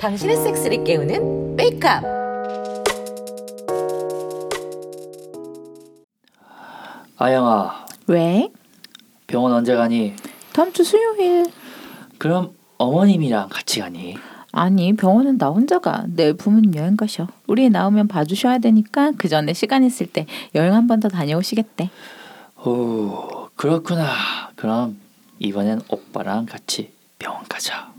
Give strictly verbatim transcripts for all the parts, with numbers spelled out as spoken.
당신의 섹스를 깨우는 메이크업. 아영아. 왜? 병원 언제 가니? 다음 주 수요일. 그럼 어머님이랑 같이 가니? 아니, 병원은 나 혼자 가. 내 부모님 여행 가셔. 우리 나오면 봐주셔야 되니까 그 전에 시간 있을 때 여행 한 번 더 다녀오시겠대. 오, 그렇구나. 그럼 이번엔 오빠랑 같이 병원 가자.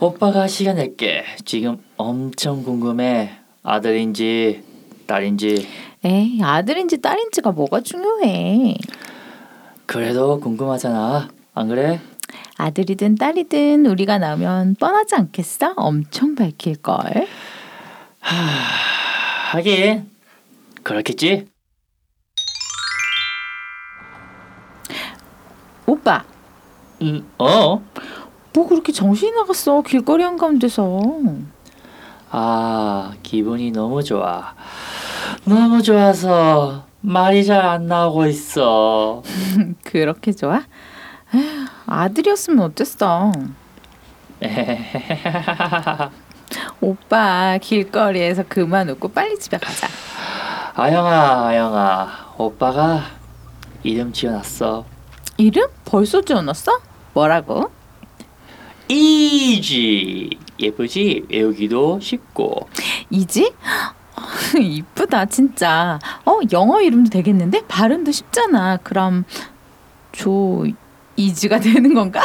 오빠가 시간 낼게. 지금 엄청 궁금해. 아들인지 딸인지. 에이, 아들인지 딸인지가 뭐가 중요해. 그래도 궁금하잖아. 안 그래? 아들이든 딸이든 우리가 나오면 뻔하지 않겠어? 엄청 밝힐걸. 하... 하긴 그렇겠지? 오빠. 음, 어? 뭐 그렇게 정신이 나갔어, 길거리 한가운데서. 아, 기분이 너무 좋아. 너무 좋아서 말이 잘 안 나오고 있어. 그렇게 좋아? 에휴, 아들이었으면 어땠어. 오빠, 길거리에서 그만 웃고 빨리 집에 가자. 아영아, 아영아, 오빠가 이름 지어놨어. 이름? 벌써 지어놨어? 뭐라고? 이지. 예쁘지? 외우기도 쉽고. 이지? 이쁘다 진짜. 어, 영어 이름도 되겠는데? 발음도 쉽잖아. 그럼 조... 이지가 되는 건가?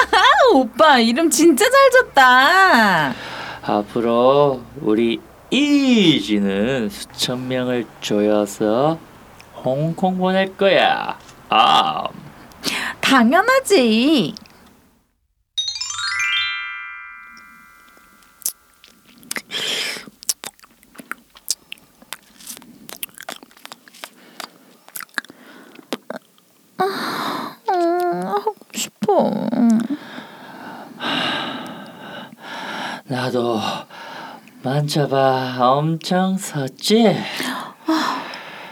오빠 이름 진짜 잘 졌다. 앞으로 우리 이지는 수천 명을 조여서 홍콩 보낼 거야. 아, 당연하지. 나도 만져봐. 엄청 섰지? 아,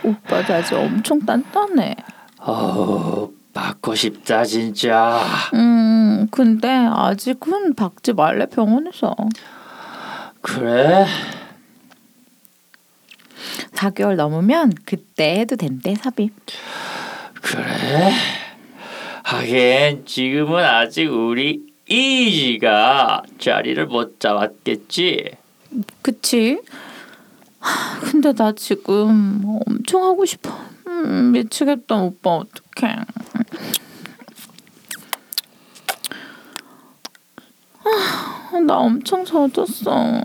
오빠 자지 엄청 단단해. 어우, 받고 싶다 진짜. 음, 근데 아직은 박지 말래, 병원에서. 그래? 사 개월 넘으면 그때 해도 된대, 삽입. 그래? 하긴 지금은 아직 우리 이지가 자리를 못 잡았겠지. 그치. 하, 근데 나 지금 엄청 하고 싶어. 음, 미치겠다. 오빠 어떡해. 하, 나 엄청 젖었어.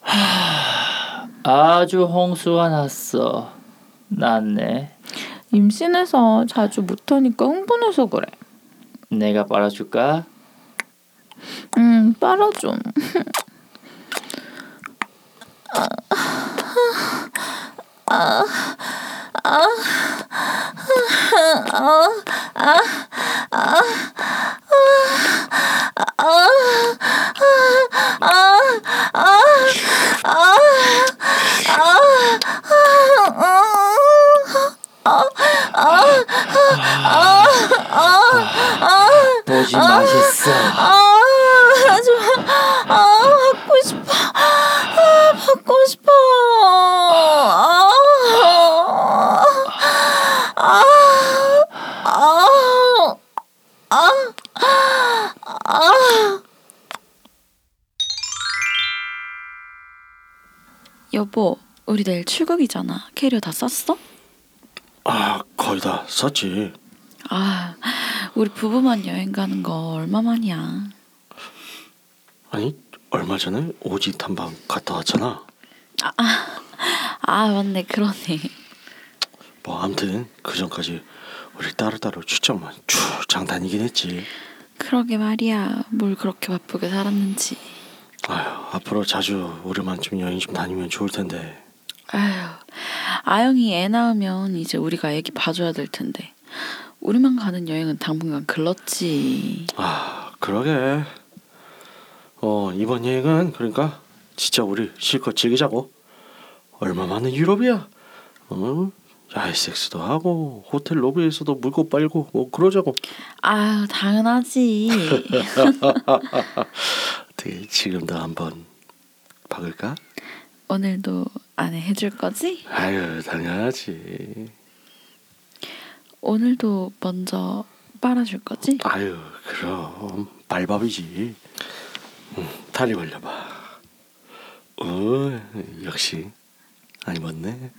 하, 아주 홍수가 났어. 났네. 임신해서 자주 못하니까 흥분해서 그래. 내가 빨아줄까? 응, 빨아줘. 아, 아, 아, 아, 아, 아, 맛있어. 아, 좋아. 아, 받고 싶어. 아, 받고 싶어. 아, 아, 아, 아, 아, 아. 여보, 우리 내일 출국이잖아. 캐리어 다 쌌어? 아, 거의 다 쌌지. 아, 우리 부부만 여행 가는 거 얼마만이야. 아니, 얼마 전에 오지 탐방 갔다 왔잖아. 아, 아, 아 맞네, 그러네. 뭐 아무튼 그 전까지 우리 따로따로 출장만 출장 다니긴 했지. 그러게 말이야, 뭘 그렇게 바쁘게 살았는지. 아휴, 앞으로 자주 우리만 좀 여행 좀 다니면 좋을 텐데. 아휴, 아영이 애 낳으면 이제 우리가 애기 봐줘야 될 텐데. 우리만 가는 여행은 당분간 글렀지. 아, 그러게. 어, 이번 여행은 그러니까 진짜 우리 실컷 즐기자고. 얼마 만에 유럽이야. 어? 야이 섹스도 하고 호텔 로비에서도 물고 빨고 뭐 그러자고. 아유 당연하지. 어떻게 지금도 한번 박을까? 오늘도 안에 해줄 거지? 아유 당연하지. 오늘도 먼저 빨아줄 거지? 아유 그럼 발밥이지. 응, 다리 벌려봐. 어 역시 아니 맞네.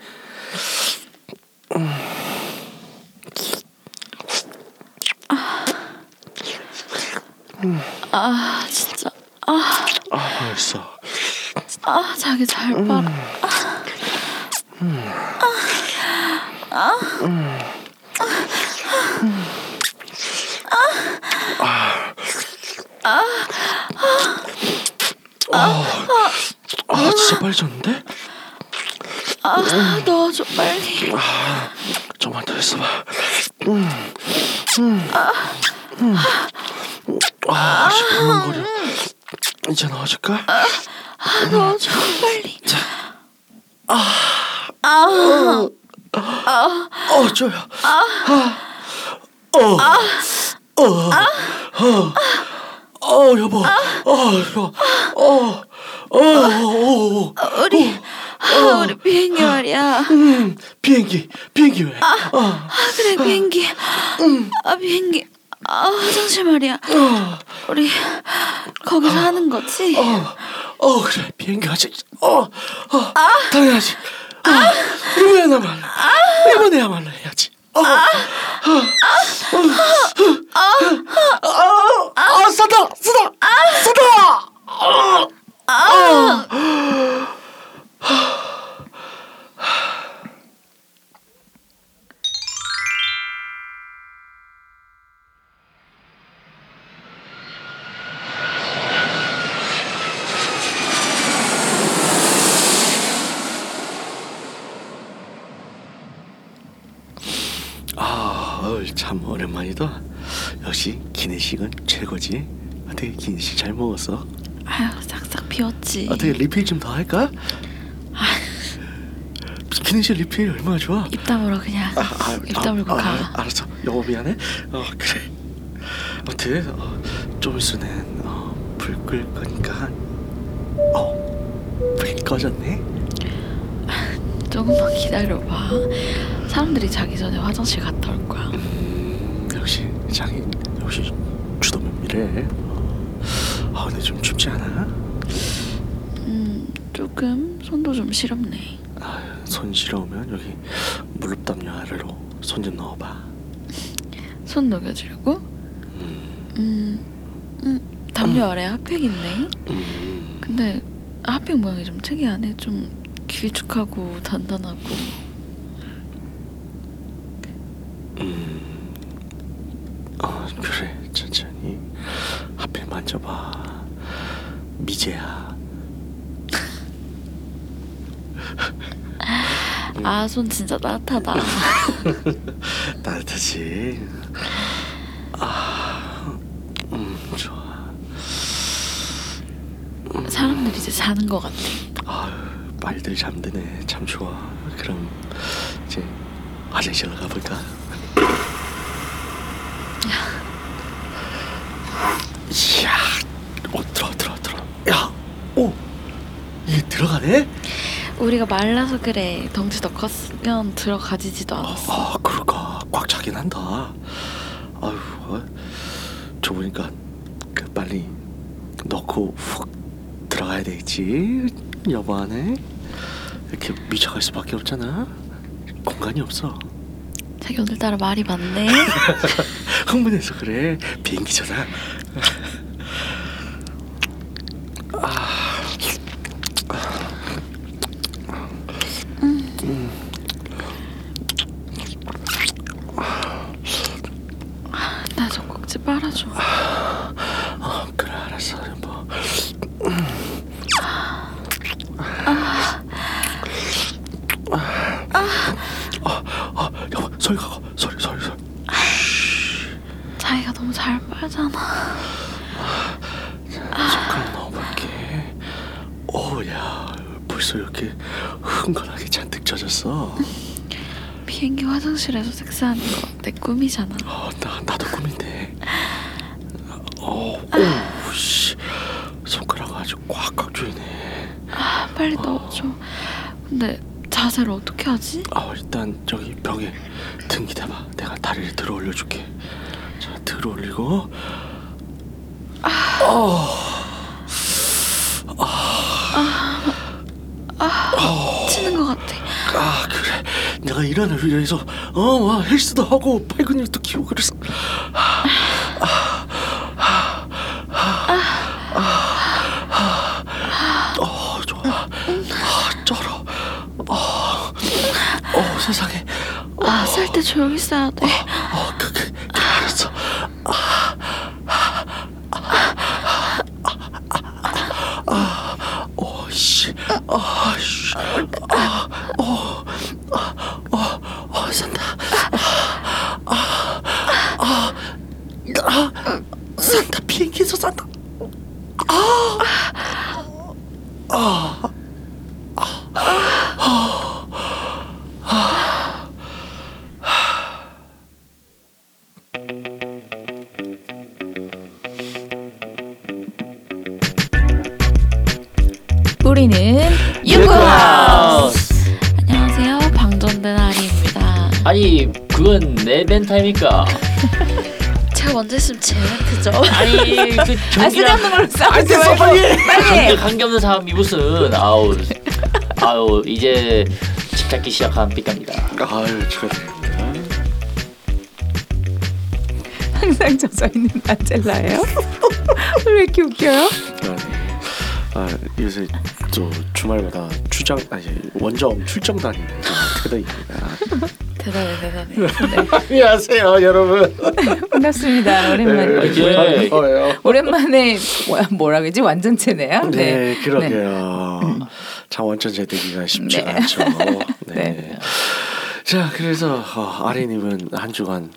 아, 아 진짜 아, 아 벌써 아 자기 잘 빨아. 아, 아, 아, 아, 진짜 빨리 졌는데? 아, 음. 넣어줘 빨리. 아, 좀만 더 있어봐. 음, 음, 아, 음. 아, 다시 벌렁거려. 이제 넣어줄까? 아, 아 넣어줘 빨리. 자, 아, 아, 어, 아, 어, 저야, 아, 어, 아, 어, 어, 아, 어, 여보, 아, 어, 여보, 어, 어, 어, 우리. 아, 우리 비행기 말이야. 음, 비행기, 비행기 왜? 아, 어. 아 그래 비행기. 음. 아 비행기. 아 화장실 말이야. 어. 우리 거기서 어. 하는 거지? 어, 어 그래 비행기 하지. 어, 어 아. 당연하지. 어. 아. 이번에야말로. 아. 이번에야말로 해야지. 어. 아. 아. 아. 아. 쏟아, 쏟아, 쏟아. 아. 아. 아, 참 오랜만이다. 역시 기내식은 최고지. 어떻게 기내식 잘 먹었어? 아유, 싹싹 비웠지. 어떻게 리필 좀 더 할까? 기내식 리필이 얼마나 좋아? 입 다물어 그냥. 아, 아, 입 다물고 아, 가. 아, 알았어. 여보 미안해. 어 그래. 아무튼 어, 좀 있으면 어, 불 끌 거니까. 어, 불 꺼졌네. 조금만 기다려봐. 사람들이 자기 전에 화장실 갔다 올 거야. 음, 역시 자기 역시 주도면밀해. 아 근데 좀 춥지 않아? 음 조금 손도 좀 시렵네. 아유, 손 시려우면 여기 무릎담요 아래로 손 좀 넣어봐. 손 녹여주려고? 음, 음, 음 담요 음. 아래 핫팩 있네. 음. 근데 핫팩 모양이 좀 특이하네. 좀 길쭉하고 단단하고. 음, 아 그래 천천히 핫팩 만져봐. 미제야. 아, 손 진짜 따뜻하다. 따뜻하지. 아, 음, 좋아. 음. 사람들이 이제 자는 것 같아. 아유, 말들 잠드네. 참 좋아. 그럼 이제 화장실로 가볼까? 이야, 어, 들어, 들어, 들어. 야, 오, 이게 들어가네? 우리가 말라서 그래. 덩치 더 컸으면 들어가지지도 않았어. 아, 아 그럴까. 꽉 차긴 한다. 아휴, 어? 저 보니까 그 빨리 넣고 훅 들어가야 되겠지. 여보 안에 이렇게 미쳐갈 수밖에 없잖아. 공간이 없어. 자기 오늘따라 말이 많네. 흥분해서 그래. 비행기잖아. 아. 빨아줘. 아, 어, 그래 알았어 여보. 아, 아, 아, 아, 여보 소리 가고 소리 소리 소리. 자기가 너무 잘 빨잖아. 아, 잠깐 넣어볼게. 오야 벌써 이렇게 흥건하게 잔뜩 젖었어. 비행기 화장실에서 섹스하는 거 내 꿈이잖아. 어, 나, 나도 꿈인데. 어, 오, 씨. 손가락 아주 꽉꽉 조이네. 아, 빨리 어. 넣어줘. 근데 자세를 어떻게 하지? 어, 일단 저기 벽에 등 기대봐. 내가 다리를 들어 올려줄게. 자, 들어 올리고. 아. 어. 아. 아. 아. 어. 치는 것 같아. 아, 그래. 내가 일하는 위해서 어, 와, 헬스도 하고 팔근육도 키우고 그래서. 아. 아. 어, 좋아. 아, 쩔어. 어, 어, 세상에. 어. 아, 쌀 때 조용히 있어야 돼. 어, 어, 그, 그, 그, 알았어. 아, 아, 아, 아, 아, 아, 오, 씨. 아, 씨. 아, 어, 아, 어, 어, 산다. 아, 아, 아, 아, 산다. 비행기에서 산다. 아. 아, 아, 아, 아, 아. 우리는 유쿠하우스. 안녕하세요, 방전된 아리입니다. 아니, 그건 내 벤타입니까? 언제 있으면 제 멘트죠. 아니 그 정기랑 안쓰서 빨리 정기랑 관계없는 사람 이곳은 아우 아우 이제 집 찾기 시작한 삐까입니다. 아유 축하드립니다. 항상 젖어있는 안젤라예요? 왜 이렇게 웃겨요? 아 요새 저 주말마다 출장 아니 원정 출장 다니는 대단입니다. 대단해 대단해. 안녕하세요 여러분. 반갑습니다. 오랜만에. 네, 오랜만에 뭐라 그러지 완전체네요. 네, 네. 그러게요. 네. 참 완전체 되기가 쉽지 네. 않죠. 네. 네. 자 그래서 어, 아리님은 한 주간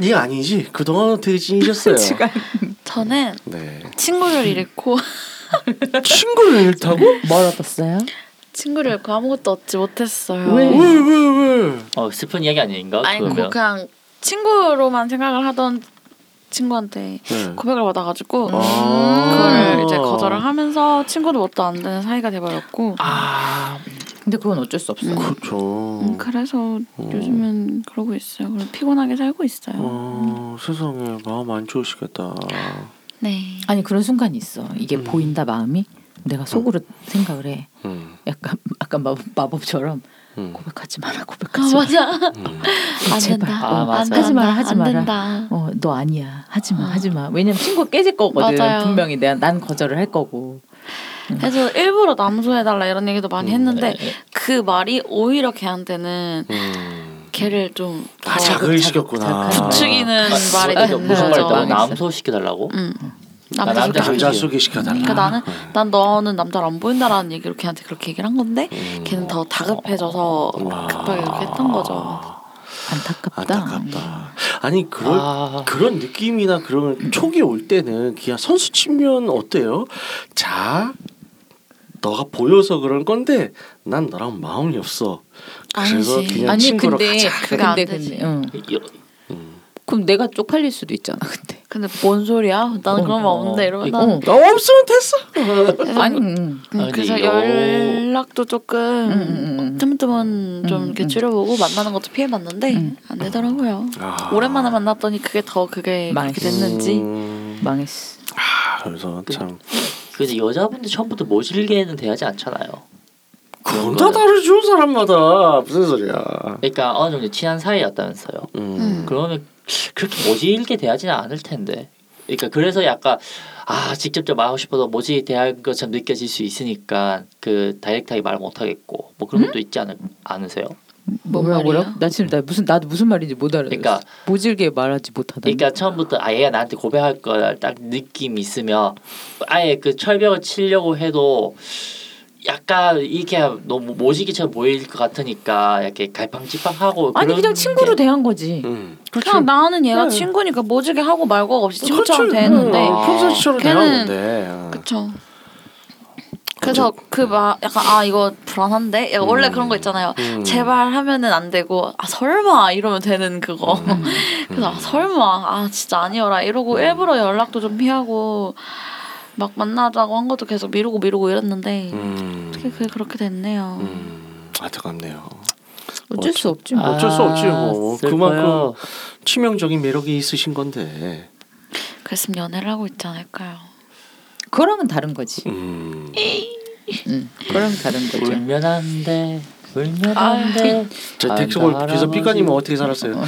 이 예, 아니지 그동안 어떻게 지내셨어요? 저는 네. 친구를 잃고. 친구를 잃다고? 뭘 얻었어요? 친구를 잃고 아무것도 얻지 못했어요. 왜? 왜? 왜? 왜? 어 슬픈 이야기 아닌가? 아니 그러면? 그냥 친구로만 생각을 하던 친구한테 네. 고백을 받아가지고 아~ 그걸 이제 거절을 하면서 친구도 뭣도 안 되는 사이가 돼버렸고. 아 근데 그건 어쩔 수 없어요. 음. 그렇죠. 음, 그래서 어. 요즘은 그러고 있어요. 그리고 피곤하게 살고 있어요. 어, 음. 세상에 마음 안 좋으시겠다. 네. 아니 그런 순간이 있어. 이게 음. 보인다 마음이 내가 속으로 음. 생각을 해. 음. 약간 아까 마법, 마법처럼 음. 고백하지 마라. 고백하지 마. 아, 맞아. 음. 안 제발. 된다. 아, 맞아. 안 하지 마라. 하지 안 마라. 된다. 어, 너 아니야. 하지 마. 어. 하지 마. 왜냐면 친구가 깨질 거거든. 맞아요. 분명히 내가 난 거절을 할 거고. 그래서 일부러 남소해달라 이런 얘기도 많이 음. 했는데 네. 그 말이 오히려 걔한테는. 음. 걔를 좀 아, 자극을 시켰구나. 부추기는 아, 말이 아, 무슨 말이야? 남소 시켜달라고? 응. 남자, 남자, 남자 소개시켜달라. 그러니까 나는 난 너는 남자를 안 보인다라는 얘기로 걔한테 그렇게 얘기를 한 건데 음. 걔는 더 다급해져서 와. 급하게 그렇게 했던 거죠. 안타깝다. 안타깝다. 아니 그런 아. 그런 느낌이나 그런 음. 촉이 올 때는 그냥 선수 치면 어때요? 자. 너가 보여서 그런 건데 난 너랑 마음이 없어. 그래서 아니지. 그냥 아니, 친구로 근데, 가자. 그게 안 되지. 응. 음. 그럼 내가 쪽팔릴 수도 있잖아. 근데 근데 뭔 소리야? 나는 어, 그런 거 없는데 이러면 난 어. 없으면 됐어. 그래서, 아니 음. 그래서 아니, 연락도 조금 뜸뜸은 음, 음. 좀 음, 이렇게 줄여보고 음. 만나는 것도 피해봤는데 음. 안 되더라고요. 아. 오랜만에 만났더니 그게 더 그게 그렇게 됐는지 음. 망했어. 아, 그래서 참. 그래서 여자분들 처음부터 모질게는 대하지 않잖아요. 그건 다 다르죠 사람마다. 무슨 소리야. 그러니까 어느 정도 친한 사이였다면서요. 음. 음. 그러면 그렇게 모질게 대하지는 않을 텐데. 그러니까 그래서 약간 아 직접적 말하고 싶어도 모질게 대한 것처럼 느껴질 수 있으니까 그 다이렉트하게 말 못하겠고 뭐 그런 것도 음? 있지 않을, 않으세요? 뭐라고요? 나 지금 나 무슨 나도 무슨 말인지 못 알아들었어. 그러니까 모질게 말하지 못하다. 그러니까 처음부터 아 얘가 나한테 고백할 거야 딱 느낌이 있으면 아예 그 철벽을 치려고 해도 약간 이렇게 너무 모질게처럼 보일 것 같으니까 이렇게 갈팡질팡하고 아니 그냥 친구로 대한 거지. 음. 그렇죠. 그냥 나는 얘가 네. 친구니까 모질게 하고 말고 없이 친구처럼 대했는데. 음. 아, 평소처럼 대한 건데. 그렇죠. 그래서 그 막 약간 아 이거 불안한데 약간 음. 원래 그런 거 있잖아요. 음. 제발 하면은 안 되고 아 설마 이러면 되는 그거. 음. 그래서 아 설마 아 진짜 아니어라 이러고 일부러 연락도 좀 피하고 막 만나자고 한 것도 계속 미루고 미루고 이랬는데 음. 어떻게 그게 그렇게 됐네요. 음. 안타깝네요. 어쩔 수 없지 뭐. 어쩔 수 없지 뭐. 아, 그만큼 치명적인 매력이 있으신 건데. 그랬으면 연애를 하고 있지 않을까요? 그러면 다른 거지. 음. 음. 그럼 다른 거죠. 울면 안 돼. 울면 안 돼. 저 텍스골 그래서 피카님은 어떻게 살았어요?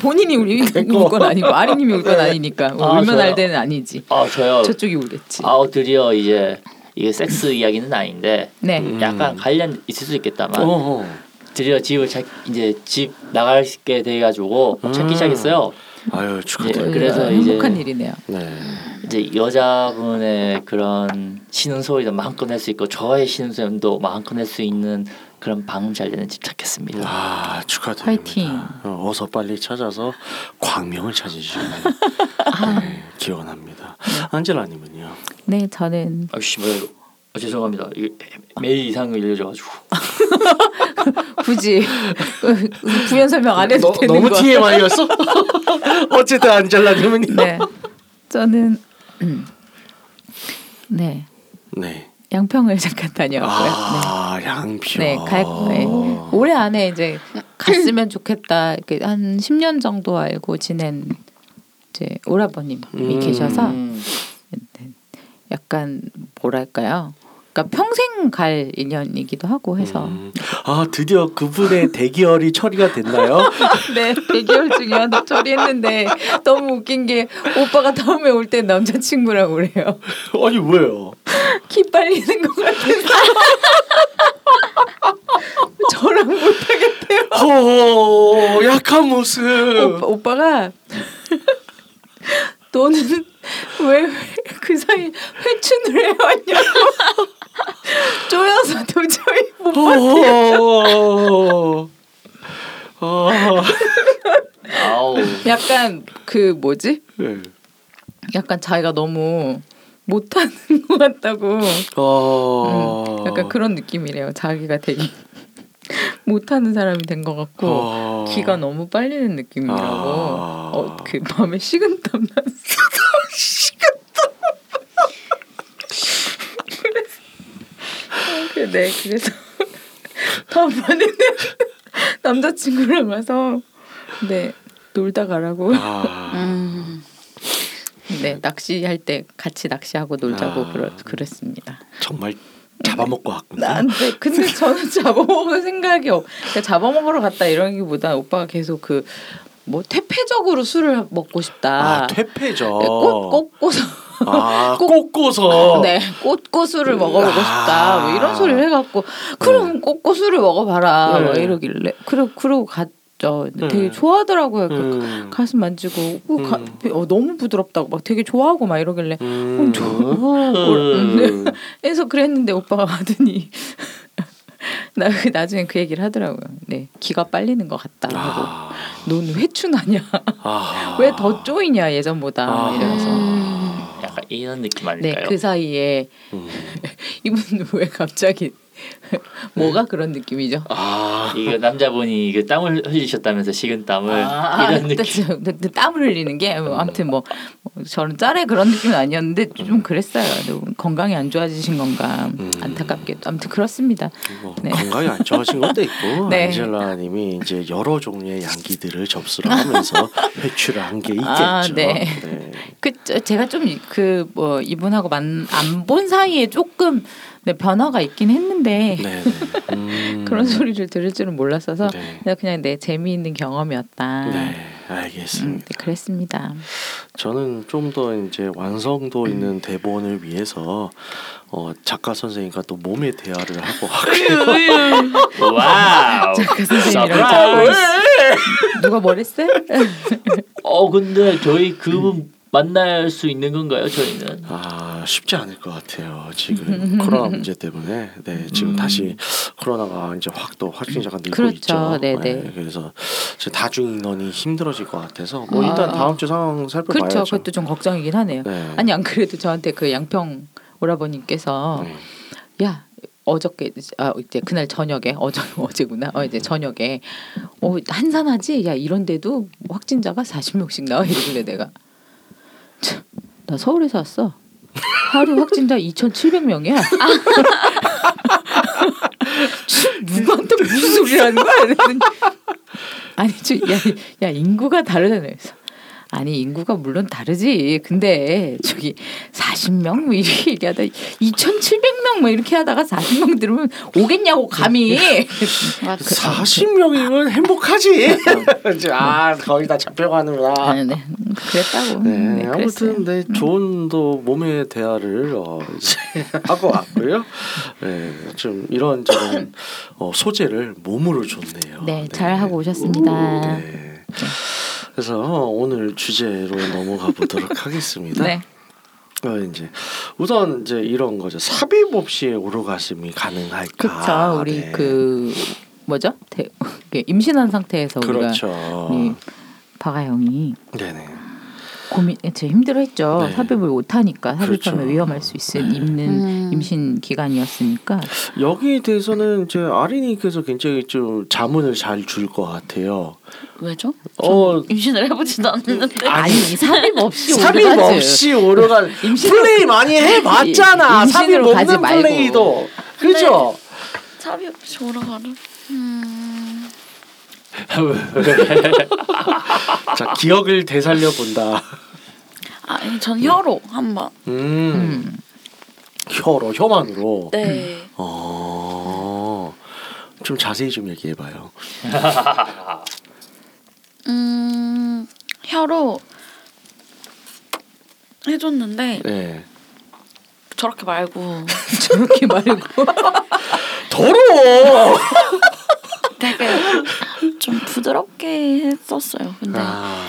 본인이 울건 건 아니고 아리님이 울건 아니니까 아, 울면 안 돼는 아니지. 아 저요. 저쪽이 울겠지. 아 드디어 이제 이게 섹스 이야기는 아닌데 네. 음. 약간 관련 있을 수 있겠다만. 어허. 드디어 집을 찾 이제 집 나갈 수 있게 돼가지고 음. 찾기 시작했어요. 아유 축하드립니다. 예, 그래서 이제 행복한 일이네요. 네. 이제 여자분의 그런 신음 소리도 마음껏 낼 수 있고 저의 신음 소리도 마음껏 낼 수 있는 그런 방음 잘 되는 집 찾겠습니다. 아 축하드립니다. 파이팅. 어, 어서 빨리 찾아서 광명을 찾으시길 아. 네, 기원합니다. 안젤라님은요? 네 저는. 아씨 뭐요? 아, 죄송합니다. 매일 이상을 일러줘가지고 굳이 부연 설명 안 해도 너, 되는 거 너무 티엠아이였어? 어쨌든 안젤라님은요? 네, 저는 네, 네. 양평을 잠깐 다녀왔고요. 아 네. 양평. 네, 갈 네. 올해 안에 이제 갔으면 좋겠다. 이렇게 한 십 년 정도 알고 지낸 이제 오라버님이 음. 계셔서 약간 뭐랄까요? 그러니까 평생 갈 인연이기도 하고 해서 음. 아 드디어 그분의 대기열이 처리가 됐나요? 네 대기열 중에 하나 처리했는데 너무 웃긴 게 오빠가 다음에 올 때 남자친구라고 그래요. 아니 왜요? 키 빨리는 것 같아서 저랑 못하겠대요. 오, 약한 모습 오빠, 오빠가 너는 왜 그 사이 회춘을 해왔냐고 쪼여서 도저히 못 버텨. 약간 그 뭐지? 약간 자기가 너무 못하는 것 같다고. 음, 약간 그런 느낌이래요. 자기가 되게 못하는 사람이 된 것 같고 어... 기가 너무 빨리는 느낌이라고 아... 어, 그 밤에 식은땀 났어. 식은땀 그래서 어, 그래, 네 그래서 다음번에는 남자친구랑 와서 네 놀다 가라고 아... 음. 네 낚시할 때 같이 낚시하고 놀자고 아... 그러, 그랬습니다. 정말 잡아먹고 왔구나. 네, 근데 저는 잡아먹을 생각이 없. 그러니까 잡아먹으러 갔다 이런기보다 오빠가 계속 그 뭐 퇴폐적으로 술을 먹고 싶다. 아 퇴폐적. 네, 꽃 꽂고서. 아 꽂고서. 네, 꽂고 술을 먹어보고 싶다. 뭐 이런 소리를 해갖고 그럼 꽂고 술을 먹어봐라. 네. 뭐 이러길래 그러 그러고 갔. 네. 되게 좋아하더라고요. 음. 가슴 만지고 어, 가, 어, 너무 부드럽다고 막 되게 좋아하고 막 이러길래 음. 어, 좋아. 그래서 그랬는데 오빠가 하더니 나 나중에 그 얘기를 하더라고요. 네, 기가 빨리는 것 같다. 아. 하고 넌 회춘하냐? 아. 왜 더 쪼이냐 예전보다 아. 이러면서 아. 약간 이런 느낌 아닐까요? 네, 그 사이에 음. 이분 왜 갑자기 뭐가 그런 느낌이죠? 아 이거 남자분이 이거 땀을 흘리셨다면서 식은 땀을 아, 이런 아, 느낌. 근데 땀을 흘리는 게 뭐, 아무튼 뭐, 뭐 저는 짜래 그런 느낌은 아니었는데 좀 그랬어요. 건강이 안 좋아지신 건가 음. 안타깝게 아무튼 그렇습니다. 뭐, 네. 건강이 안 좋아진 것도 있고 네. 안젤라님이 이제 여러 종류의 양기들을 접수를 하면서 회출을 한 게 있겠죠. 아, 네. 네. 그 제가 좀 그 뭐 이분하고 안 본 사이에 조금 네 변화가 있긴 했는데 음. 그런 소리를 들을 줄은 몰랐어서 네. 내가 그냥 내 재미있는 경험이었다. 네, 알겠습니다. 음, 네, 그랬습니다. 저는 좀 더 이제 완성도 있는 음. 대본을 위해서 어, 작가 선생님과 또 몸의 대화를 하고 할게요. 와우. 작가 선생님이랑 누가 뭐랬어요? 어 근데 저희 그분 음. 만날 수 있는 건가요, 저희는? 아 쉽지 않을 것 같아요. 지금 코로나 문제 때문에 네 지금 음. 다시 코로나가 이제 확 또 확진자가 늘고 그렇죠. 있죠. 네네. 네, 그래서 지금 다중 인원이 힘들어질 것 같아서 뭐 아, 일단 다음 주 상황 살펴봐야죠. 그렇죠. 그것도 좀 걱정이긴 하네요. 네. 아니 안 그래도 저한테 그 양평 오라버님께서 네. 야 어저께 아 이제 그날 저녁에 어저 어제구나 어 이제 저녁에 어 한산하지 야 이런데도 확진자가 사십 명씩 나와 이러길래 내가 참, 나 서울에서 왔어 하루 확진자 이천칠백 명이야. 누구한테 무슨 소리라는 거야? 아니, 야, 야 인구가 다르잖아요. 아니 인구가 물론 다르지. 근데 저기 사십 명 뭐 이렇게 얘기하다 이천칠백 명 뭐 이렇게 하다가 사십 명 들으면 오겠냐고 감히. 사십 명이면 행복하지. 아 거의 다 잡혀가는구나. 아니, 네. 그랬다고. 네, 네 아무튼 네, 좋은 또 몸의 대화를 어, 이제 하고 왔고요. 네, 좀 이런 저런 어, 소재를 몸으로 줬네요. 네, 네. 잘 하고 오셨습니다. 네. 네. 그래서 오늘 주제로 넘어가 보도록 하겠습니다. 네. 어, 이제 우선 이제 이런 거죠. 삽입 없이의 오르가슴이 가능할까? 그렇죠. 우리 네. 그 뭐죠? 대, 임신한 상태에서 그렇죠. 우리가 박아영이 네네. 고민, 제 힘들어했죠. 네. 삽입을 못하니까 삽입하면 그렇죠. 위험할 수 있는 음. 임신 기간이었으니까. 여기에 대해서는 제 아린이께서 굉장히 좀 자문을 잘 줄 것 같아요. 왜죠? 어 임신을 해보지도 않았는데. 아니 삽입 없이 삽입 없이 오르간 플레이 많이 해봤잖아. 삽입 없는 플레이도 그렇죠. 삽입 없이 오르가는. 음. 자 기억을 되살려 본다. 아, 전 혀로 음. 한번. 음. 음. 혀로 혀만으로. 네. 어. 좀 자세히 좀 얘기해 봐요. 음. 혀로 해줬는데. 네. 저렇게 말고. 저렇게 말고. 더러워. 되게 좀 부드럽게 했었어요. 근데 아.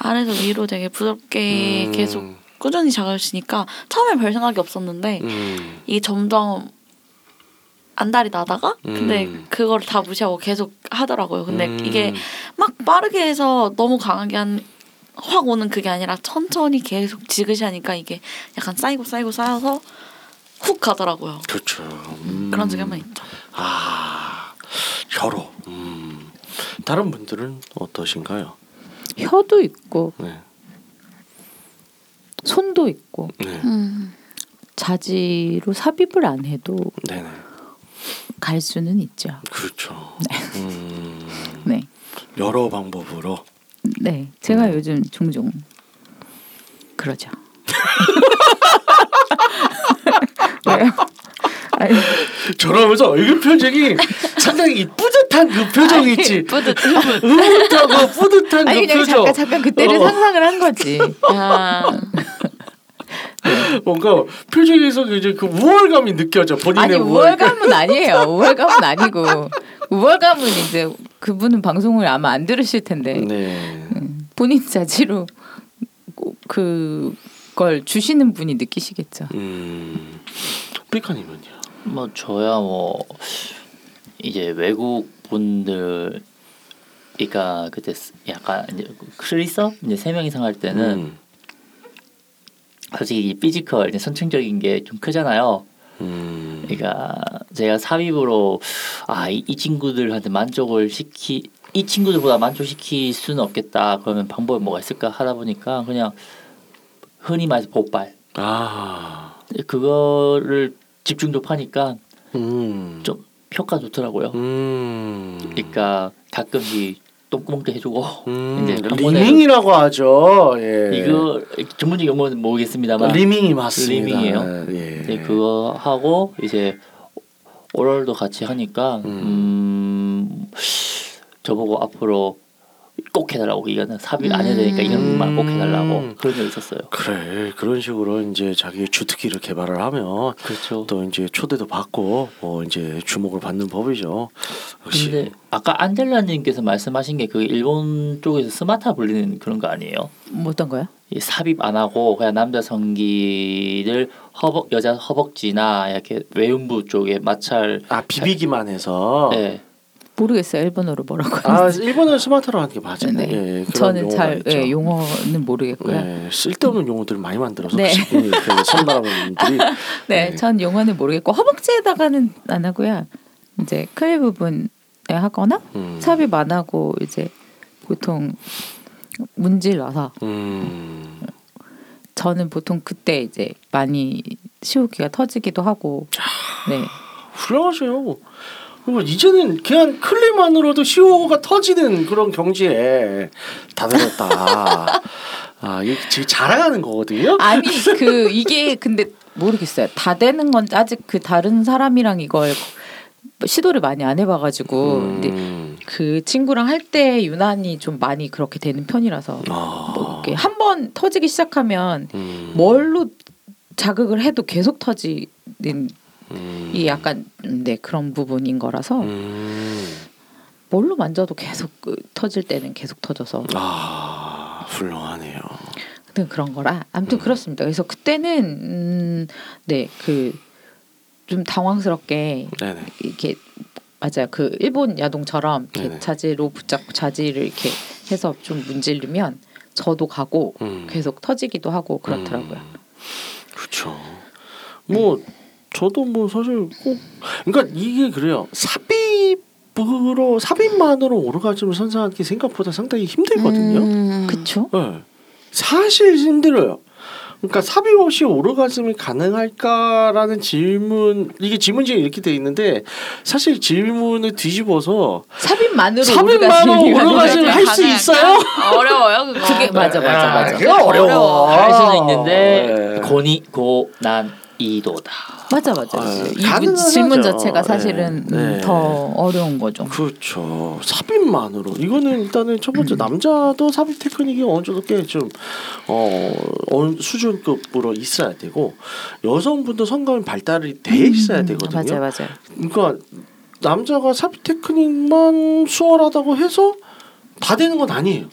아래서 위로 되게 부드럽게 음. 계속 꾸준히 작아지니까 처음에 별 생각이 없었는데 음. 이게 점점 안달이 나다가 근데 음. 그걸 다 무시하고 계속 하더라고요. 근데 음. 이게 막 빠르게 해서 너무 강하게 한, 확 오는 그게 아니라 천천히 계속 지그시 하니까 이게 약간 쌓이고 쌓이고 쌓여서 훅 가더라고요. 그렇죠. 음. 그런 적이 한 번 있죠. 아. 혀로. 음. 다른 분들은 어떠신가요? 혀도 있고, 네. 손도 있고, 네. 음. 자지로 삽입을 안 해도 네네. 갈 수는 있죠. 그렇죠. 네. 음. 네. 여러 방법으로. 네, 제가 음. 요즘 종종 그러죠. 왜요? 아니, 저러면서 얼굴 표정이 상당히 뿌듯한 그 표정이 있지. 뿌듯, 흐뭇하고 뿌듯한 그 아니, 표정. 잠깐 잠깐 그때를 어. 상상을 한 거지. 아. 뭔가 표정에서 이제 그 우월감이 느껴져. 본인의 아니 우월감은 우월감. 아니에요. 우월감은 아니고 우월감은 이제 그분은 방송을 아마 안 들으실 텐데 네. 본인 자체로 그걸 주시는 분이 느끼시겠죠. 음, 삐카님은요? 뭐 저야 뭐 이제 외국 분들 그러니까 그때 약간 이제 크리서 이제 세 명 이상 할 때는 음. 솔직히 이 피지컬 이제 선천적인 게 좀 크잖아요. 음. 그러니까 제가 삽입으로 아 이 친구들한테 만족을 시키 이 친구들보다 만족시킬 수는 없겠다. 그러면 방법이 뭐가 있을까 하다 보니까 그냥 흔히 말해서 보빨. 아 그거를 집중도 파니까 음. 좀 효과 좋더라고요. 음. 그러니까 가끔씩 똥구멍도 해주고 음. 이제 리밍이라고 하죠. 예. 이거 전문적인 용어는 모르겠습니다만 리밍이 맞습니다. 리밍이에요. 예. 이제 그거 하고 이제 오럴도 같이 하니까 음. 음, 저보고 앞으로 꼭 해달라고 이거는 삽입 안 해야 되니까 이런 것만 꼭 해달라고 그런 적 있었어요. 그래 그런 식으로 이제 자기의 주특기를 개발을 하면 그렇죠. 또 이제 초대도 받고 뭐 이제 주목을 받는 법이죠. 역시. 근데 아까 안젤라님께서 말씀하신 게 그 일본 쪽에서 스마타 불리는 그런 거 아니에요? 뭐 어떤 거야? 이 삽입 안 하고 그냥 남자 성기를 허벅 여자 허벅지나 이렇게 외음부 쪽에 마찰 아 비비기만 해서. 네. 모르겠어요. 일본어로 뭐라고. 아, 일본어는 스마트로 하는 게 맞아요. 네. 예, 예, 저는 잘 예, 용어는 모르겠고요. 예, 쓸데없는 음. 용어들을 많이 만들어서 네. 그 선발하고 있는 분들이. 네, 예. 전 용어는 모르겠고 허벅지에다가는 안 하고요. 이제 클 부분에 하거나 음. 삽입 안 하고 이제 보통 문질러서. 음. 저는 보통 그때 이제 많이 시오기가 터지기도 하고. 네. 훌륭하세요. 그리고 이제는 그냥 클립만으로도 시오가 터지는 그런 경지에 다다랐다. 아, 이게 지금 자랑하는 거거든요. 아니 그 이게 근데 모르겠어요. 다 되는 건 아직 그 다른 사람이랑 이걸 시도를 많이 안 해봐가지고 음. 근데 그 친구랑 할 때 유난히 좀 많이 그렇게 되는 편이라서 아. 뭐 이렇게 한 번 터지기 시작하면 음. 뭘로 자극을 해도 계속 터지는. 음. 이 약간 네 그런 부분인 거라서 음. 뭘로 만져도 계속 그, 터질 때는 계속 터져서 아 훌륭하네요. 근데 그런 거라 아무튼 음. 그렇습니다. 그래서 그때는 음, 네 그 좀 당황스럽게 네네. 이렇게 맞아요. 그 일본 야동처럼 이렇게 자지로 붙잡고 자지를 이렇게 해서 좀 문지르면 저도 가고 음. 계속 터지기도 하고 그렇더라고요. 음. 그렇죠. 뭐 음. 저도 뭐 사실 꼭 그러니까 이게 그래요. 삽입으로 삽입만으로 오르가즘을 선사하기 생각보다 상당히 힘들거든요. 음, 그렇죠. 네. 사실 힘들어요. 그러니까 삽입 없이 오르가즘이 가능할까라는 질문 이게 질문지에 이렇게 돼 있는데 사실 질문을 뒤집어서 삽입만으로 삽입만으로 오르가즘을 할 수 있어요? 어려워요 그거. 그게 맞아 맞아 맞아. 아, 그거 어려워. 어려워. 할 수는 있는데 고니 고난. 이도다. 맞아 맞아. 아, 이 질문 자체가 사실은 네. 네. 더 어려운 거죠. 그렇죠. 삽입만으로 이거는 일단은 첫 번째 음. 남자도 삽입 테크닉이 어느 정도 꽤 좀 어, 어느 수준급으로 있어야 되고 여성분도 성감이 발달이 돼 있어야 되거든요. 맞아 음. 맞아. 그러니까 남자가 삽입 테크닉만 수월하다고 해서 다 되는 건 아니에요.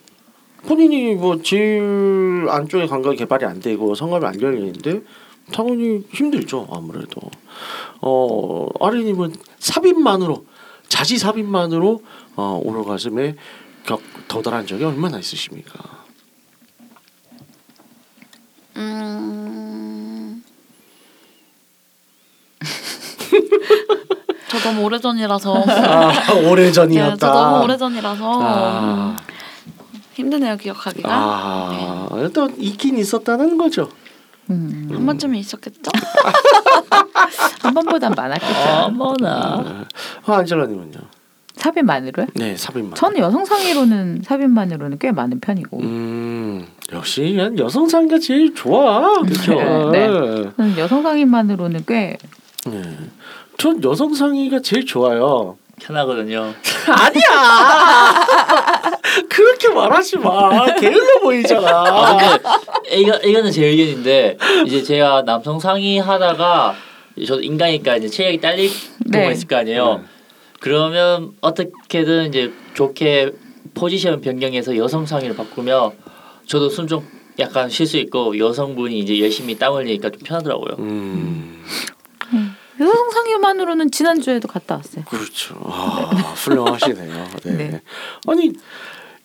본인이 뭐 질 안쪽에 감각이 개발이 안 되고 성감이 안 열리는데. 당연히 힘들죠 아무래도. 어 아린님은 삽입만으로 자지 삽입만으로 어, 오르가즘에 격 도달한 적이 얼마나 있으십니까? 음 저 너무 오래전이라서 아 오래전이었다. 네, 저 너무 오래전이라서 아. 힘드네요 기억하기가. 아 네. 일단 있긴 있었다는 거죠. 음. 한 번쯤은 있었겠죠? 한 번보단 많았겠죠. 어머나. 아, 안젤라님은요? 삽입만으로요? 네, 삽입만. 저는 여성상의로는 삽입만으로는 꽤 많은 편이고. 음, 역시 여성상의가 제일 좋아. 그렇죠. 네, 네. 여성상의만으로는 꽤. 네, 전 여성상의가 제일 좋아요. 편하거든요. 아니야. 그렇게 말하지 마. 게을러 보이잖아. 아, 이거 이거는 제 의견인데 이제 제가 남성 상의 하다가 저도 인간이니까 이제 체력이 딸릴 경우가 네. 있을 거 아니에요. 음. 그러면 어떻게든 이제 좋게 포지션 변경해서 여성 상의를 바꾸면 저도 숨 좀 약간 쉴 수 있고 여성분이 이제 열심히 땀 흘리니까 좀 편하더라고요. 음. 음. 여성 상의만으로는 지난주에도 갔다 왔어요. 그렇죠. 아, 네. 훌륭하시네요. 네. 네. 아니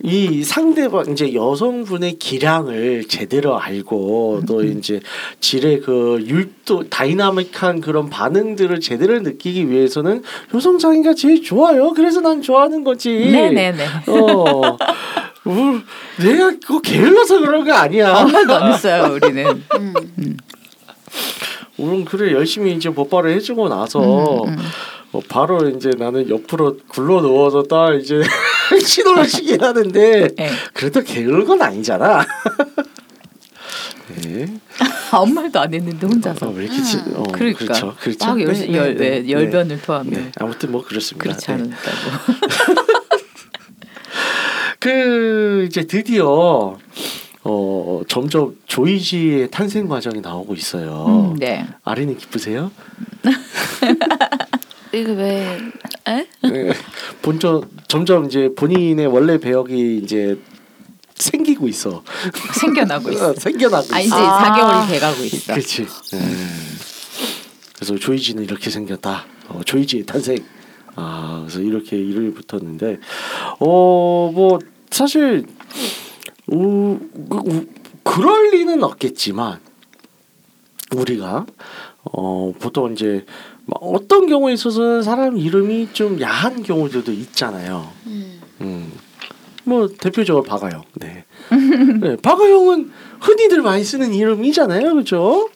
이 상대방 이제 여성분의 기량을 제대로 알고 또 이제 질의 그 율도 다이나믹한 그런 반응들을 제대로 느끼기 위해서는 여성 상의가 제일 좋아요. 그래서 난 좋아하는 거지. 네네네. 어. 우, 내가 그거 게을러서 그런 거 아니야. 엄마도 안 했어요 우리는. 음. 음. 물론 그래 열심히 이제 뽀뽀를 해주고 나서 음, 음. 어, 바로 이제 나는 옆으로 굴러 누워서 딱 이제 신호를 시긴 하는데 그래도 게으른 건 아니잖아. 네. 아무 말도 안 했는데 혼자서. 어, 왜 이렇게 지, 어, 그러니까. 그렇죠, 그렇죠. 막 열, 네, 열, 네, 네, 열변을 네. 토하면. 네. 아무튼 뭐 그렇습니다. 그렇지 않았다고. 그 이제 드디어. 어 점점 조이 씨의 탄생 과정이 나오고 있어요. 음, 네. 아린이 기쁘세요? 이거 왜? 에? 네, 본점 점점 이제 본인의 원래 배역이 이제 생기고 있어. 생겨나고 있어. 생겨나고 있어. 아, 이제 사 개월이 돼가고 있어. 그렇지. 음. 그래서 조이 씨는 이렇게 생겼다. 어, 조이 씨의 탄생. 아 그래서 이렇게 이름이 붙었는데 어 뭐 사실 우, 우, 그럴 리는 없겠지만 우리가 어 보통 이제 어떤 경우에 있어서는 사람 이름이 좀 야한 경우들도 있잖아요. 음. 음. 뭐 대표적으로 박아영. 네. 네. 박아영은 흔히들 많이 쓰는 이름이잖아요, 그렇죠?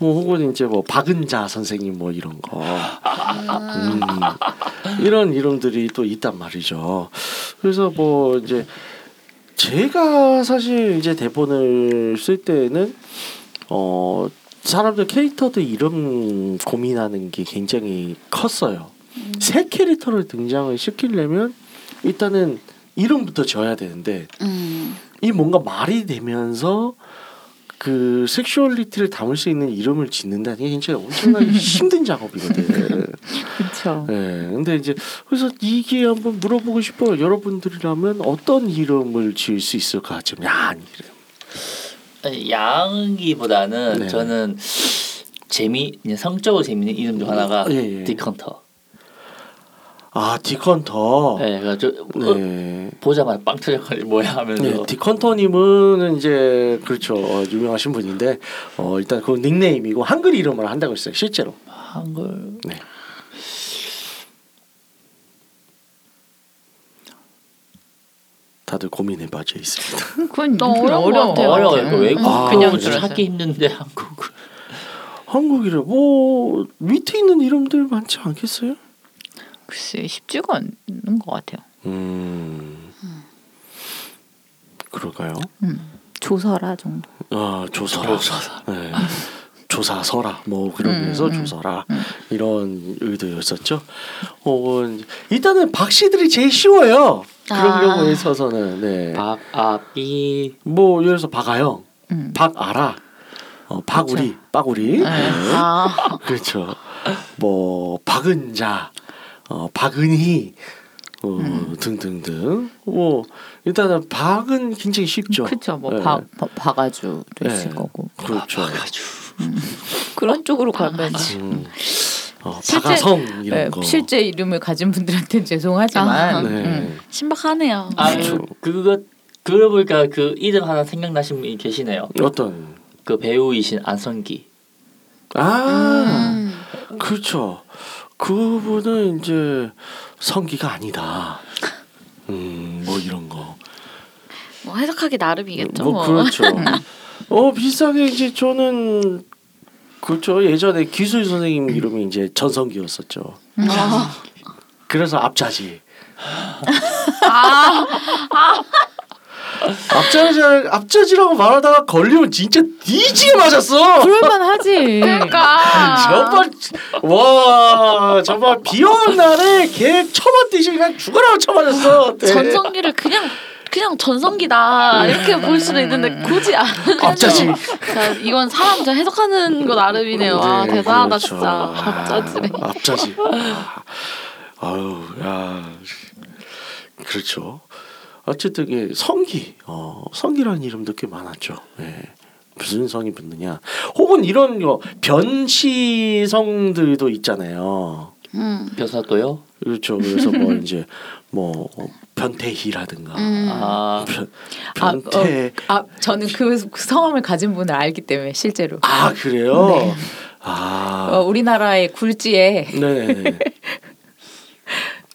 뭐 혹은 이제 뭐 박은자 선생님 뭐 이런 거 음, 이런 이름들이 또 있단 말이죠. 그래서 뭐 이제 제가 사실 이제 대본을 쓸 때는 어 사람들 캐릭터들 이름 고민하는 게 굉장히 컸어요. 음. 새 캐릭터를 등장을 시키려면 일단은 이름부터 지어야 되는데 음. 이 뭔가 말이 되면서 그 섹슈얼리티를 담을 수 있는 이름을 짓는다는 게 진짜 엄청나게 힘든 작업이거든. 그렇죠. 예. 네, 근데 이제 그래서 이게 한번 물어보고 싶어요. 여러분들이라면 어떤 이름을 지을 수 있을까? 좀 야한 이름. 야한기보다는 네. 저는 재미, 성적으로 재미있는 이름 중 하나가 네. 디컨터. 아 디컨터. 네, 그저 그러니까 네. 보자마자 빵 터져가지고 뭐야 하면서. 네, 디컨터님은 이제 그렇죠 어, 유명하신 분인데 어 일단 그 닉네임이고 한글 이름을 한다고 했어요 실제로. 한글. 네. 다들 고민에 빠져 있습니다. 그건 너무 어려워. 어려워요. 외국 아, 그냥 찾기 힘든데 한국을. 한국이라 뭐 밑에 있는 이름들 많지 않겠어요? 글쎄 쉽지가 않는 것 같아요. 음, 음. 그럴까요? 음. 조서라 정도. 아 조서라. 조서라. 네. 조사서라 뭐 그런 데서 음, 음. 조서라 음. 이런 의도였었죠. 어 일단은 박씨들이 제일 쉬워요. 그런 아. 경우에 있어서는 네. 박아비 뭐 예를 들어서 박아영, 음. 박아라, 어, 박우리, 박우리. 네. 아. 그렇죠. 뭐 박은자. 어 박은희 어, 음. 등등등 뭐 일단은 박은 굉장히 쉽죠. 그렇죠. 뭐 네. 박 박아주도 네. 있을 거고. 그렇죠. 아, 박아주 음. 그런 쪽으로 가면 음. 어, 박아성 이런 네, 거. 실제 이름을 가진 분들한테 죄송하지만 아, 네. 음. 신박하네요. 아 그거 그렇죠. 그거 보니까 그 이름 하나 생각나신 분이 계시네요. 어떤 그 배우이신 안성기. 아 음. 그렇죠. 그분은 이제 성기가 아니다. 음, 뭐 이런 거. 뭐 해석하기 나름이겠죠. 뭐, 뭐. 그렇죠. 어 비슷하게 이제 저는 그렇죠. 예전에 기술 선생님 이름이 이제 전성기였었죠. 아. 그래서 앞자지. 아. 아. 앞자지 앞자지라고 말하다가 걸리면 진짜 뒤지게 맞았어. 그럴만하지. 그러니까. 정말 와 정말 비오는 날에 걔 쳐맞듯이 그냥 죽어라고 쳐맞았어. 네. 전성기를 그냥 그냥 전성기다 이렇게 볼 수도 있는데 굳이 안. 앞자지. 이건 사람 진짜 해석하는 거 나름이네요. 네, 와 대단하다 그렇죠. 진짜. 앞자지. 앞자지. 아유 야 그렇죠. 어쨌든 예, 성기, 어, 성기라는 이름도 꽤 많았죠. 예. 무슨 성이 붙느냐, 혹은 이런 거 변시성들도 있잖아요. 음. 변사도요? 그렇죠. 그래서 뭐 이제 뭐 변태희라든가. 음. 아, 변, 변태. 아, 어, 아 저는 그, 그 성함을 가진 분을 알기 때문에 실제로. 아 그래요? 네. 아. 어, 우리나라의 굴지에. 네.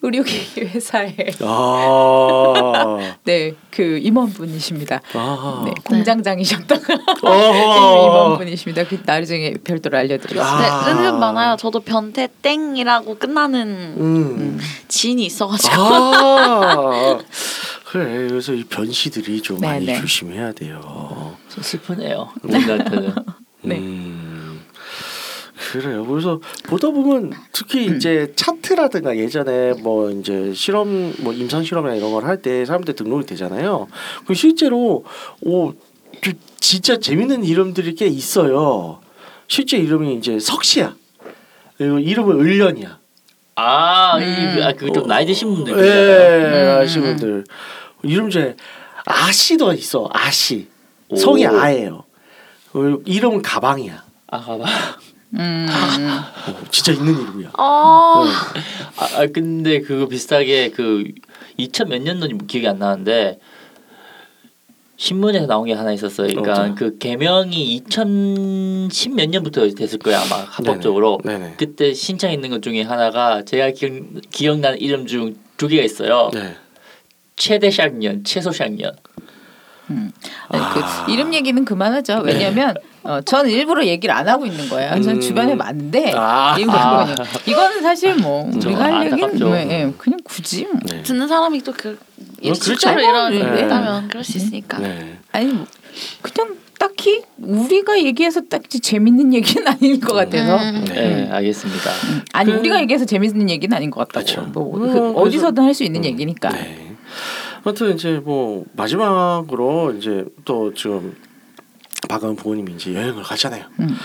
의료기 회사에 아~ 네, 그 임원분이십니다. 아~ 네, 공장장이셨다가 임원분이십니다. 그 나중에 별도로 알려드리겠습니다. 아~ 네, 은근 많아요. 저도 변태 땡이라고 끝나는 음. 지인이 있어가지고 아~ 그래, 그래서 이 변시들이 좀 네네. 많이 조심해야 돼요. 좀 슬프네요. 우리한테는 네. 음. 그래요. 그래서 보다 보면 특히 이제 차트라든가 예전에 뭐 이제 실험, 뭐 임상 실험이나 이런 걸 할 때 사람들 등록이 되잖아요. 그 실제로 오 진짜 재밌는 이름들이 꽤 있어요. 실제 이름이 이제 석씨야. 그리고 이름은 을련이야. 아, 음. 아 그 좀 나이 드신 분들. 예, 아시는 분들. 이름 중에 아씨도 있어. 아씨. 성이 아예요. 그리고 이름은 가방이야. 아 가방. 음. 진짜 있는 일이고요. 어. 네. 아 근데 그거 비슷하게 그 이천 몇 년도인지 기억이 안 나는데 신문에서 나온 게 하나 있었어요. 그러니까 어, 그 개명이 이천십 몇 년부터 됐을 거예요 아마 합법적으로. 네네. 네네. 그때 신청했는 것 중에 하나가 제가 기억 기억나는 이름 중 두 개가 있어요. 네. 최대 샥년, 최소 샥년. 음. 아. 그 이름 얘기는 그만하죠. 왜냐하면 네. 어, 저는 일부러 얘기를 안 하고 있는 거예요. 저는 음. 주변에 많은데 아. 아. 이거는 사실 뭐 우리가 할 얘기는 뭐, 예, 그냥 굳이 뭐. 네. 듣는 사람이 또 그 실제로 일어났다면 네. 그럴 수 있으니까. 네. 아니 뭐, 그냥 딱히 우리가 얘기해서 딱히 재밌는 얘기는 아닌 것 같아서. 음. 네, 알겠습니다. 음. 아니 그... 우리가 얘기해서 재밌는 얘기는 아닌 것 같다고. 그렇죠. 뭐, 음, 그 어디서든 할 수 있는 음. 얘기니까. 네. 아무튼 이제 뭐 마지막으로 이제 또 지금 박은 부모님이 이제 여행을 가잖아요. 음.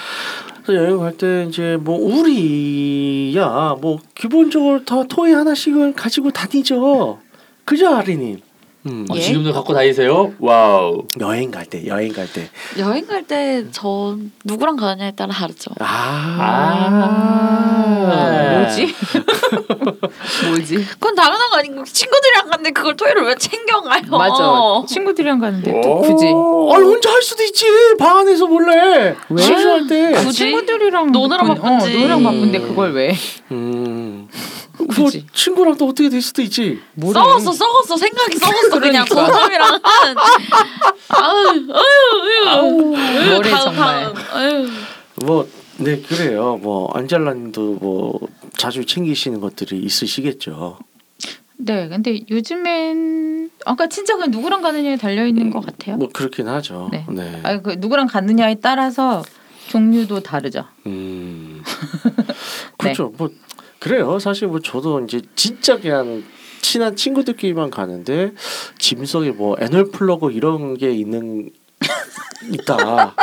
그래서 여행 갈 때 이제 뭐 우리야 뭐 기본적으로 다 토이 하나씩은 가지고 다니죠. 그죠, 아리님? 음. 예? 어, 지금도 갖고 다니세요? 와우. 여행 갈 때, 여행 갈 때. 여행 갈 때 저 누구랑 가느냐에 따라 다르죠. 아, 아~, 아~ 뭐지? 뭐지? 그건 당연한 거 아니고 친구들이랑 갔는데 그걸 토요일을 왜 챙겨가요? 맞아. 친구들이랑 갔는데 또 굳이. 아, 혼자 할 수도 있지. 방 안에서 몰래. 왜? 심심할 때. 아, 친구들이랑 노느라 바쁜지. 어, 노느라 바쁜데 그걸 왜? 음. 뭐 친구랑 또 어떻게 될 수도 있지. 썩었어 썩었어 생각이 썩었어. 그러니까. 그냥 고삼이랑 한 아유 아유 아유 아유 머리 다음, 정말 아유 뭐 네 그래요. 뭐 안젤라님도 뭐 자주 챙기시는 것들이 있으시겠죠. 네 근데 요즘엔 아까 진짜 그 누구랑 가느냐에 달려 있는 음, 것 같아요. 뭐 그렇긴 하죠. 네. 네. 아 그 누구랑 가느냐에 따라서 종류도 다르죠. 음 그렇죠. 네. 뭐 그래요. 사실 뭐 저도 이제 진짜 그냥 친한 친구들끼리만 가는데 짐속에 뭐 애널 플러그 이런 게 있는 있다.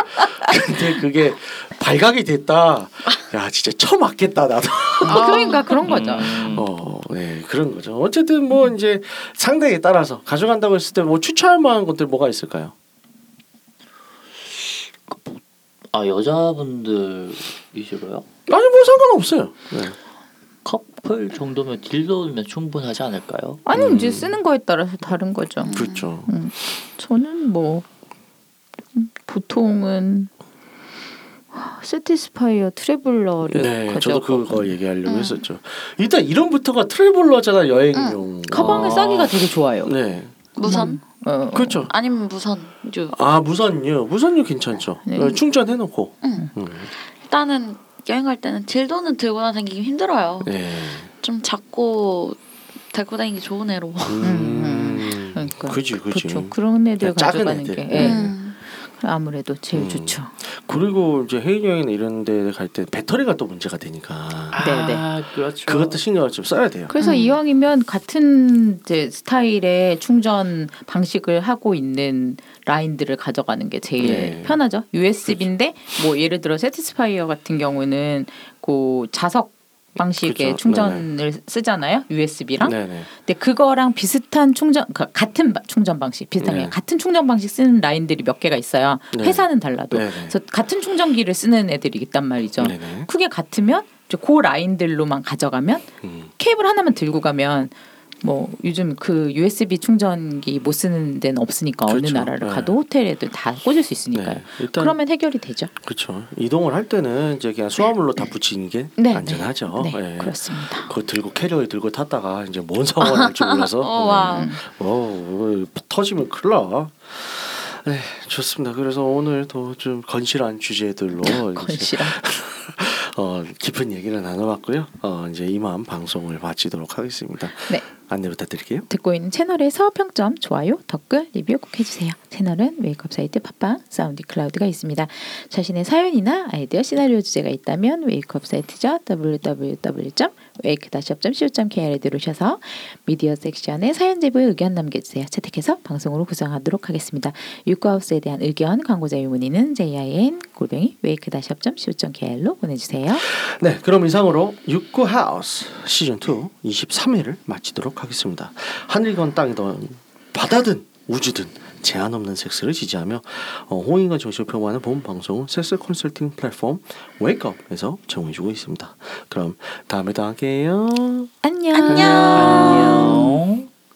근데 그게 발각이 됐다. 야 진짜 처음 맞겠다 나도. 아, 그러니까 그런 거죠. 음. 어, 네 그런 거죠. 어쨌든 뭐 이제 상대에 따라서 가져간다고 했을 때 뭐 추천할 만한 것들 뭐가 있을까요? 아 여자분들이시고요? 아니 뭐 상관없어요. 네. 커플 정도면 딜러면 충분하지 않을까요? 아니 음. 이제 쓰는 거에 따라서 다른 거죠. 그렇죠. 음. 저는 뭐 보통은 세티스파이어 트래블러를 네, 가져가고. 저도 그거 얘기하려고 음. 했었죠. 일단 이름부터가 트래블러잖아 여행용. 음. 가방에 아. 싸기가 되게 좋아요. 네. 무선. 음. 어. 그렇죠. 아니면 무선유. 아 무선유, 무선유 괜찮죠. 네. 충전해놓고. 음. 음. 일단은. 여행 갈 때는 딜도는 들고 다니기 힘들어요. 네. 좀 작고 들고 다니기 좋은 애로. 음. 그러니까 그지 그지. 그렇죠. 그런 애들 가져가는 애들. 게 네. 음. 아무래도 제일 음. 좋죠. 그리고 이제 해외 여행이나 이런 데 갈 때 배터리가 또 문제가 되니까. 네네. 아, 그렇죠. 그것도 신경을 좀 써야 돼요. 그래서 음. 이왕이면 같은 이제 스타일의 충전 방식을 하고 있는 라인들을 가져가는 게 제일 네. 편하죠. 유에스비인데 그렇죠. 뭐 예를 들어 세티스파이어 같은 경우는 그 자석 방식의 그렇죠. 충전을 네네. 쓰잖아요. 유에스비랑. 네네. 근데 그거랑 비슷한 충전 같은 충전 방식 비슷한 네. 같은 충전 방식 쓰는 라인들이 몇 개가 있어요. 네. 회사는 달라도. 네네. 그래서 같은 충전기를 쓰는 애들이 있단 말이죠. 네네. 크게 같으면 그 라인들로만 가져가면 음. 케이블 하나만 들고 가면 뭐 요즘 그 유에스비 충전기 못 쓰는 데는 없으니까 그렇죠. 어느 나라를 네. 가도 호텔에도 다 꽂을 수 있으니까요. 네. 일단 그러면 해결이 되죠. 그렇죠. 이동을 할 때는 이제 그냥 수화물로 네. 다 붙이는 게 네. 안전하죠. 네. 네. 네, 그렇습니다. 그거 들고 캐리어에 들고 탔다가 이제 뭔 상황 날지 몰라서 어, 음. 어, 터지면 큰일 나. 네, 좋습니다. 그래서 오늘도 좀 건실한 주제들로 건실한 어, 깊은 얘기를 나눠봤고요. 어, 이제 이만 방송을 마치도록 하겠습니다. 네. 안내 부탁드릴게요. 듣고 있는 채널에서 평점, 좋아요, 댓글, 리뷰 꼭 해주세요. 채널은 웨이크업 사이트 팟빵, 사운드 클라우드가 있습니다. 자신의 사연이나 아이디어, 시나리오 주제가 있다면 웨이크업 사이트죠. 더블유 더블유 더블유 점 웨이크업 닷 씨오닷 케이알에 들어오셔서 미디어 섹션에 사연 제보에 의견 남겨주세요. 채택해서 방송으로 구성하도록 하겠습니다. 유쿠하우스에 대한 의견, 광고자 유문의는 제이아이엔 골뱅이 웨이크업 닷 씨오닷 케이알로 보내주세요. 네, 그럼 이상으로 유쿠하우스 시즌 투 이십삼 회를 마치도록 하겠습니다. 하늘건 땅이든 바다든 우주든 제한 없는 섹스를 지지하며 어, 호의인과 정신을 표방하는 본 방송은 섹스 컨설팅 플랫폼 웨이크업에서 제공해주고 있습니다. 그럼 다음에 또 할게요. 안녕. 안녕. 안녕.